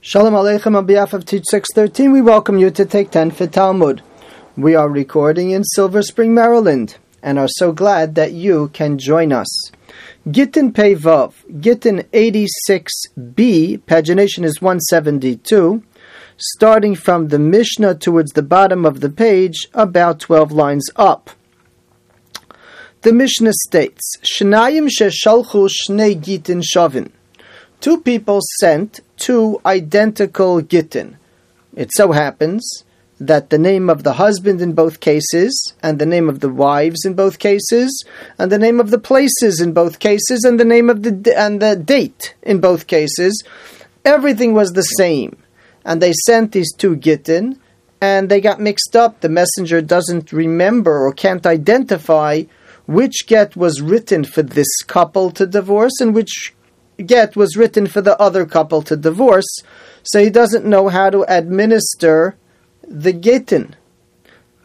Shalom Aleichem on behalf of Teach 613, we welcome you to Take 10 for Talmud. We are recording in Silver Spring, Maryland, and are so glad that you can join us. Gitin Pei Vav, Gitin 86b, pagination is 172, starting from the Mishnah towards the bottom of the page, about 12 lines up. The Mishnah states, Shnayim sheshalchu shnei gitin shavin. Two people sent two identical gitin. It so happens that the name of the husband in both cases, and the name of the wives in both cases, and the name of the places in both cases, and the name of the date in both cases, everything was the same. And they sent these two gitin, and they got mixed up. The messenger doesn't remember or can't identify which get was written for this couple to divorce and which get was written for the other couple to divorce, so he doesn't know how to administer the gitin.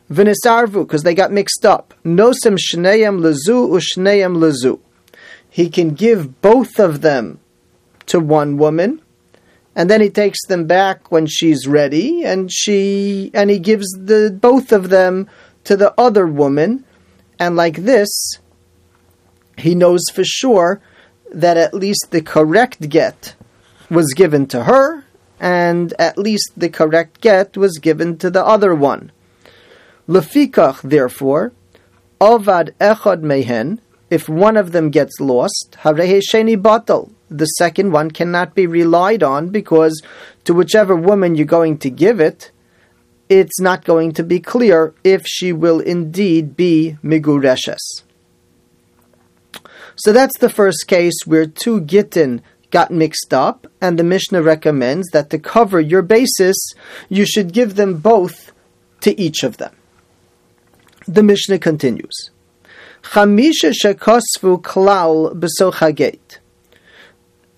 V'nisarvu, because they got mixed up. Nosem shneyem lezu u'shneyem lezu. He can give both of them to one woman, and then he takes them back when she's ready, and he gives the both of them to the other woman, and like this, he knows for sure that at least the correct get was given to her, and at least the correct get was given to the other one. Lefikach, therefore, avad echad mehen, if one of them gets lost, harehe sheni batal, the second one cannot be relied on, because to whichever woman you're going to give it, it's not going to be clear if she will indeed be migureshes. So that's the first case where two gitin got mixed up, and the Mishnah recommends that to cover your basis, you should give them both to each of them. The Mishnah continues. Chamisha shekosvu klal b'sochaget.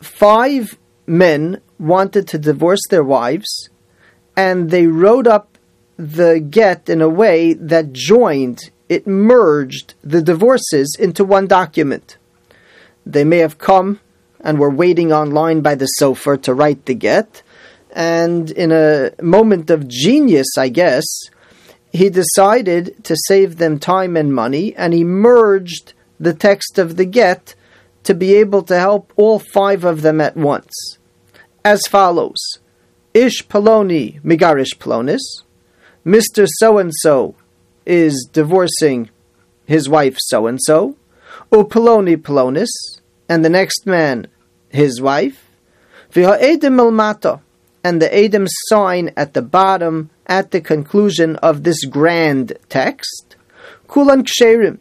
5 men wanted to divorce their wives, and they wrote up the get in a way that joined, it merged the divorces into one document. They may have come and were waiting online by the sofer to write the get, and in a moment of genius, I guess, he decided to save them time and money, and he merged the text of the get to be able to help all 5 of them at once. As follows, Ish Poloni Migarish Polonis, Mr. So-and-so is divorcing his wife so-and-so, Upoloni Polonis, and the next man, his wife, V'ha'edim elmata, and the edim sign at the bottom, at the conclusion of this grand text, Kulan Ksherim.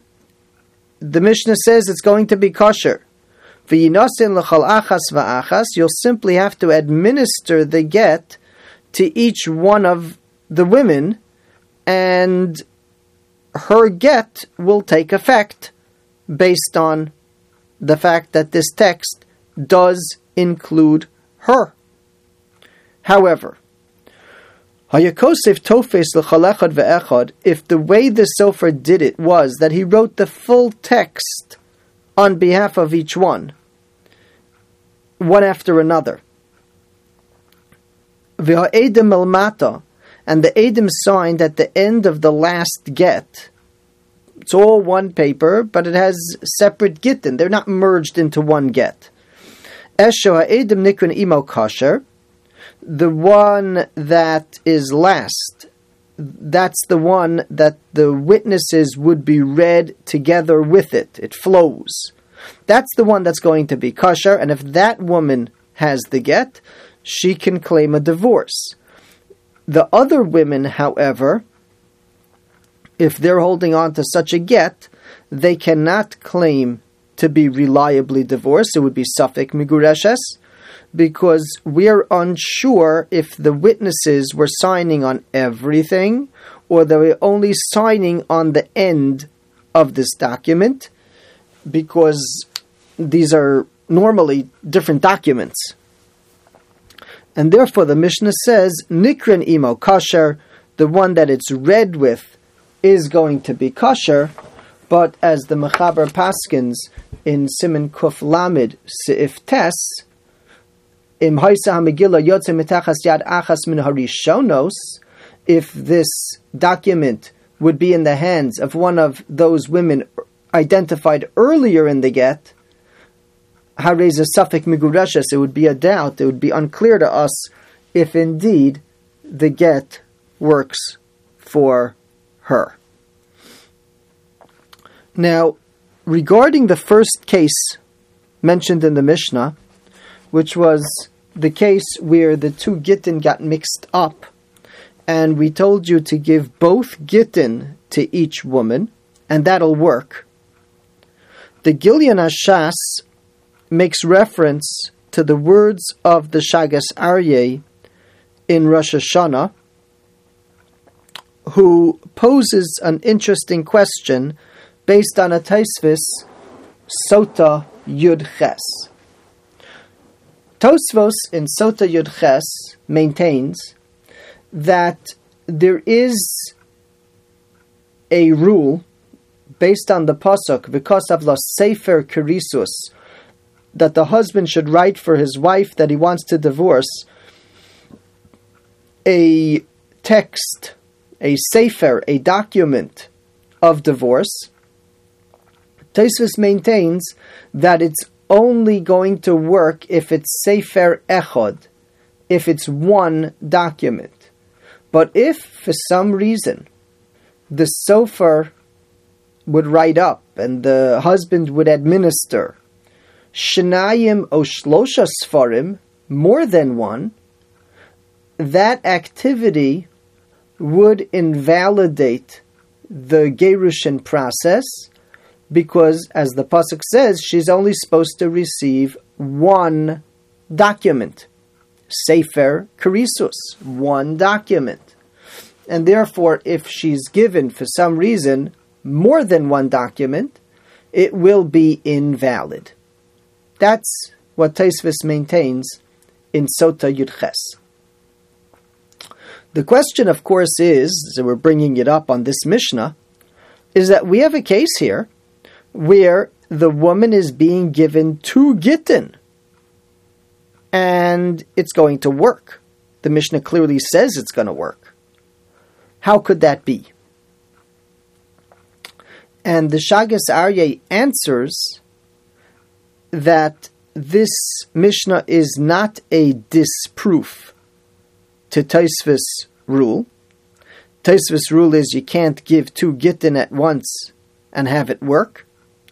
The Mishnah says it's going to be kosher. V'yinosin l'chol achas v'achas, you'll simply have to administer the get to each one of the women, and her get will take effect based on the fact that this text does include her. However, if the way the sofer did it was that he wrote the full text on behalf of each one after another, and the edim signed at the end of the last get, it's all one paper, but it has separate gitin. They're not merged into one get. Esho ha'edim nikun imo kasher. The one that is last, that's the one that the witnesses would be read together with it. It flows. That's the one that's going to be kasher, and if that woman has the get, she can claim a divorce. The other women, however, if they're holding on to such a get, they cannot claim to be reliably divorced. It would be safek migureshes, because we're unsure if the witnesses were signing on everything, or they were only signing on the end of this document, because these are normally different documents. And therefore, the Mishnah says, Nikran imo kasher, the one that it's read with is going to be kasher, but as the Mechaber paskins in Siman Kuf Lamed Seif Tes, If this document would be in the hands of one of those women identified earlier in the get, it would be a doubt, it would be unclear to us if indeed the get works for her. Now, regarding the first case mentioned in the Mishnah, which was the case where the two Gitin got mixed up, and we told you to give both Gitin to each woman, and that'll work. The Gilyan Ashas makes reference to the words of the Shagas Aryeh in Rosh Hashanah, who poses an interesting question based on a Tosfos, Sota Yud Ches. Tosfos in Sota Yud Ches maintains that there is a rule based on the pasuk because of the Sefer Kerisus that the husband should write for his wife that he wants to divorce a text, a sefer, a document of divorce. Tosfos maintains that it's only going to work if it's sefer echod, if it's one document. But if for some reason the sofer would write up and the husband would administer shenayim o shlosha sfarim, more than one, that activity would invalidate the gerushin process because, as the pasuk says, she's only supposed to receive one document. Sefer Kerisus, one document. And therefore, if she's given, for some reason, more than one document, it will be invalid. That's what Tosfos maintains in Sota Yud Ches. The question, of course, is, so we're bringing it up on this Mishnah, is that we have a case here where the woman is being given two Gitin, and it's going to work. The Mishnah clearly says it's going to work. How could that be? And the Shagas Aryeh answers that this Mishnah is not a disproof to Tosfos' rule. Tosfos' rule is you can't give two Gitin at once and have it work,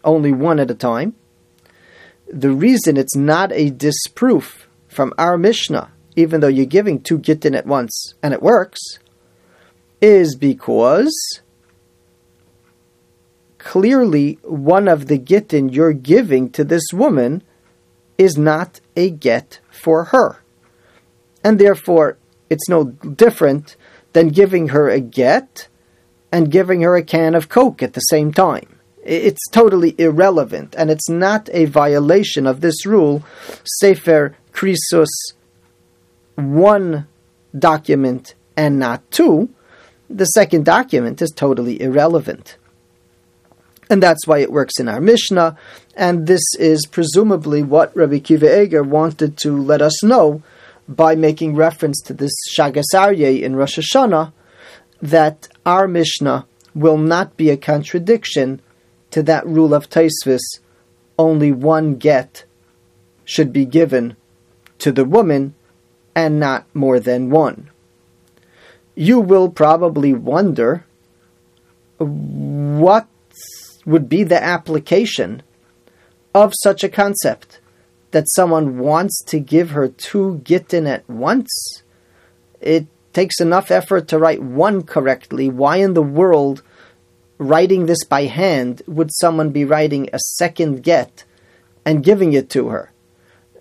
only one at a time. The reason it's not a disproof from our Mishnah, even though you're giving two Gitin at once and it works, is because clearly one of the Gitin you're giving to this woman is not a get for her. And therefore, it's no different than giving her a get and giving her a can of Coke at the same time. It's totally irrelevant, and it's not a violation of this rule, Sefer Kerisus, one document and not two. The second document is totally irrelevant. And that's why it works in our Mishnah, and this is presumably what Rabbi Kiva Eger wanted to let us know by making reference to this Shagas Aryeh in Rosh Hashanah, that our Mishnah will not be a contradiction to that rule of Tosfos, only one get should be given to the woman and not more than one. You will probably wonder what would be the application of such a concept that someone wants to give her two Gitin at once. It takes enough effort to write one correctly. Why in the world, writing this by hand, would someone be writing a second get and giving it to her?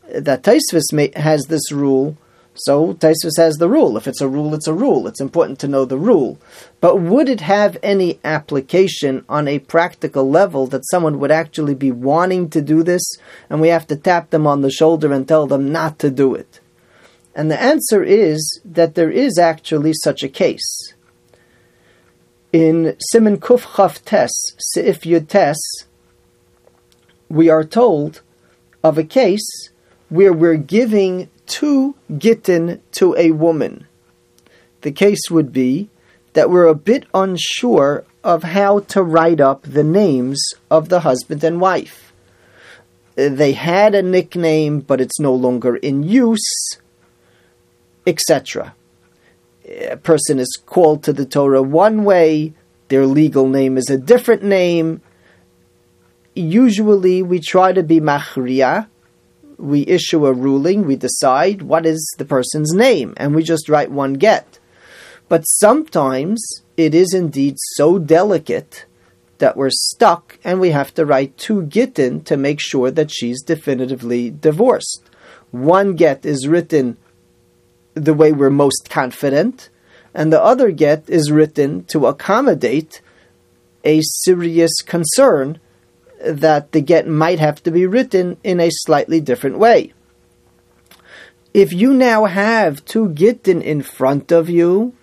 That Tosfos has this rule, so Tosfos has the rule. If it's a rule, it's a rule. It's important to know the rule. But would it have any application on a practical level that someone would actually be wanting to do this, and we have to tap them on the shoulder and tell them not to do it? And the answer is that there is actually such a case. In Siman Kuf Chaf Tes, Seif Yud Tes, we are told of a case where we're giving two Gitin to a woman. The case would be that we're a bit unsure of how to write up the names of the husband and wife. They had a nickname, but it's no longer in use, etc. A person is called to the Torah one way, their legal name is a different name. Usually we try to be machriya. We issue a ruling, we decide what is the person's name, and we just write one get. But sometimes it is indeed so delicate that we're stuck and we have to write two gittin to make sure that she's definitively divorced. One get is written the way we're most confident, and the other get is written to accommodate a serious concern that the get might have to be written in a slightly different way. If you now have two gittin in front of you,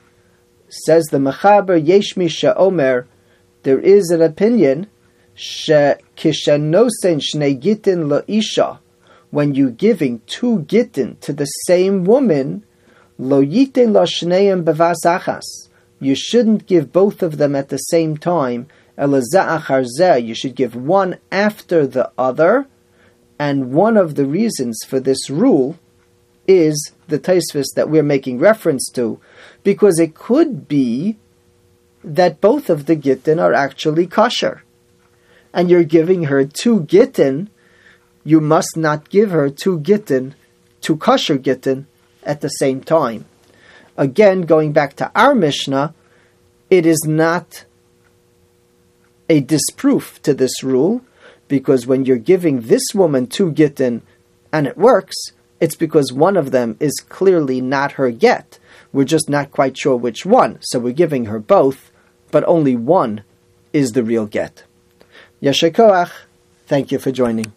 says the Mechaber, Yeshmi Sha'omer, there is an opinion, Kishanosen Shnei Gitin La'isha, when you're giving two gittin to the same woman, Lo Yitin La Shneim Bevas Achas, you shouldn't give both of them at the same time. You should give one after the other, and one of the reasons for this rule is the Tosafot that we're making reference to, because it could be that both of the gittin are actually kosher, and you're giving her two gittin. You must not give her two gittin, two kosher gittin, at the same time. Again, going back to our Mishnah, it is not a disproof to this rule, because when you're giving this woman two gittin and it works, it's because one of them is clearly not her get. We're just not quite sure which one, so we're giving her both, but only one is the real get. Yeshekoach, thank you for joining.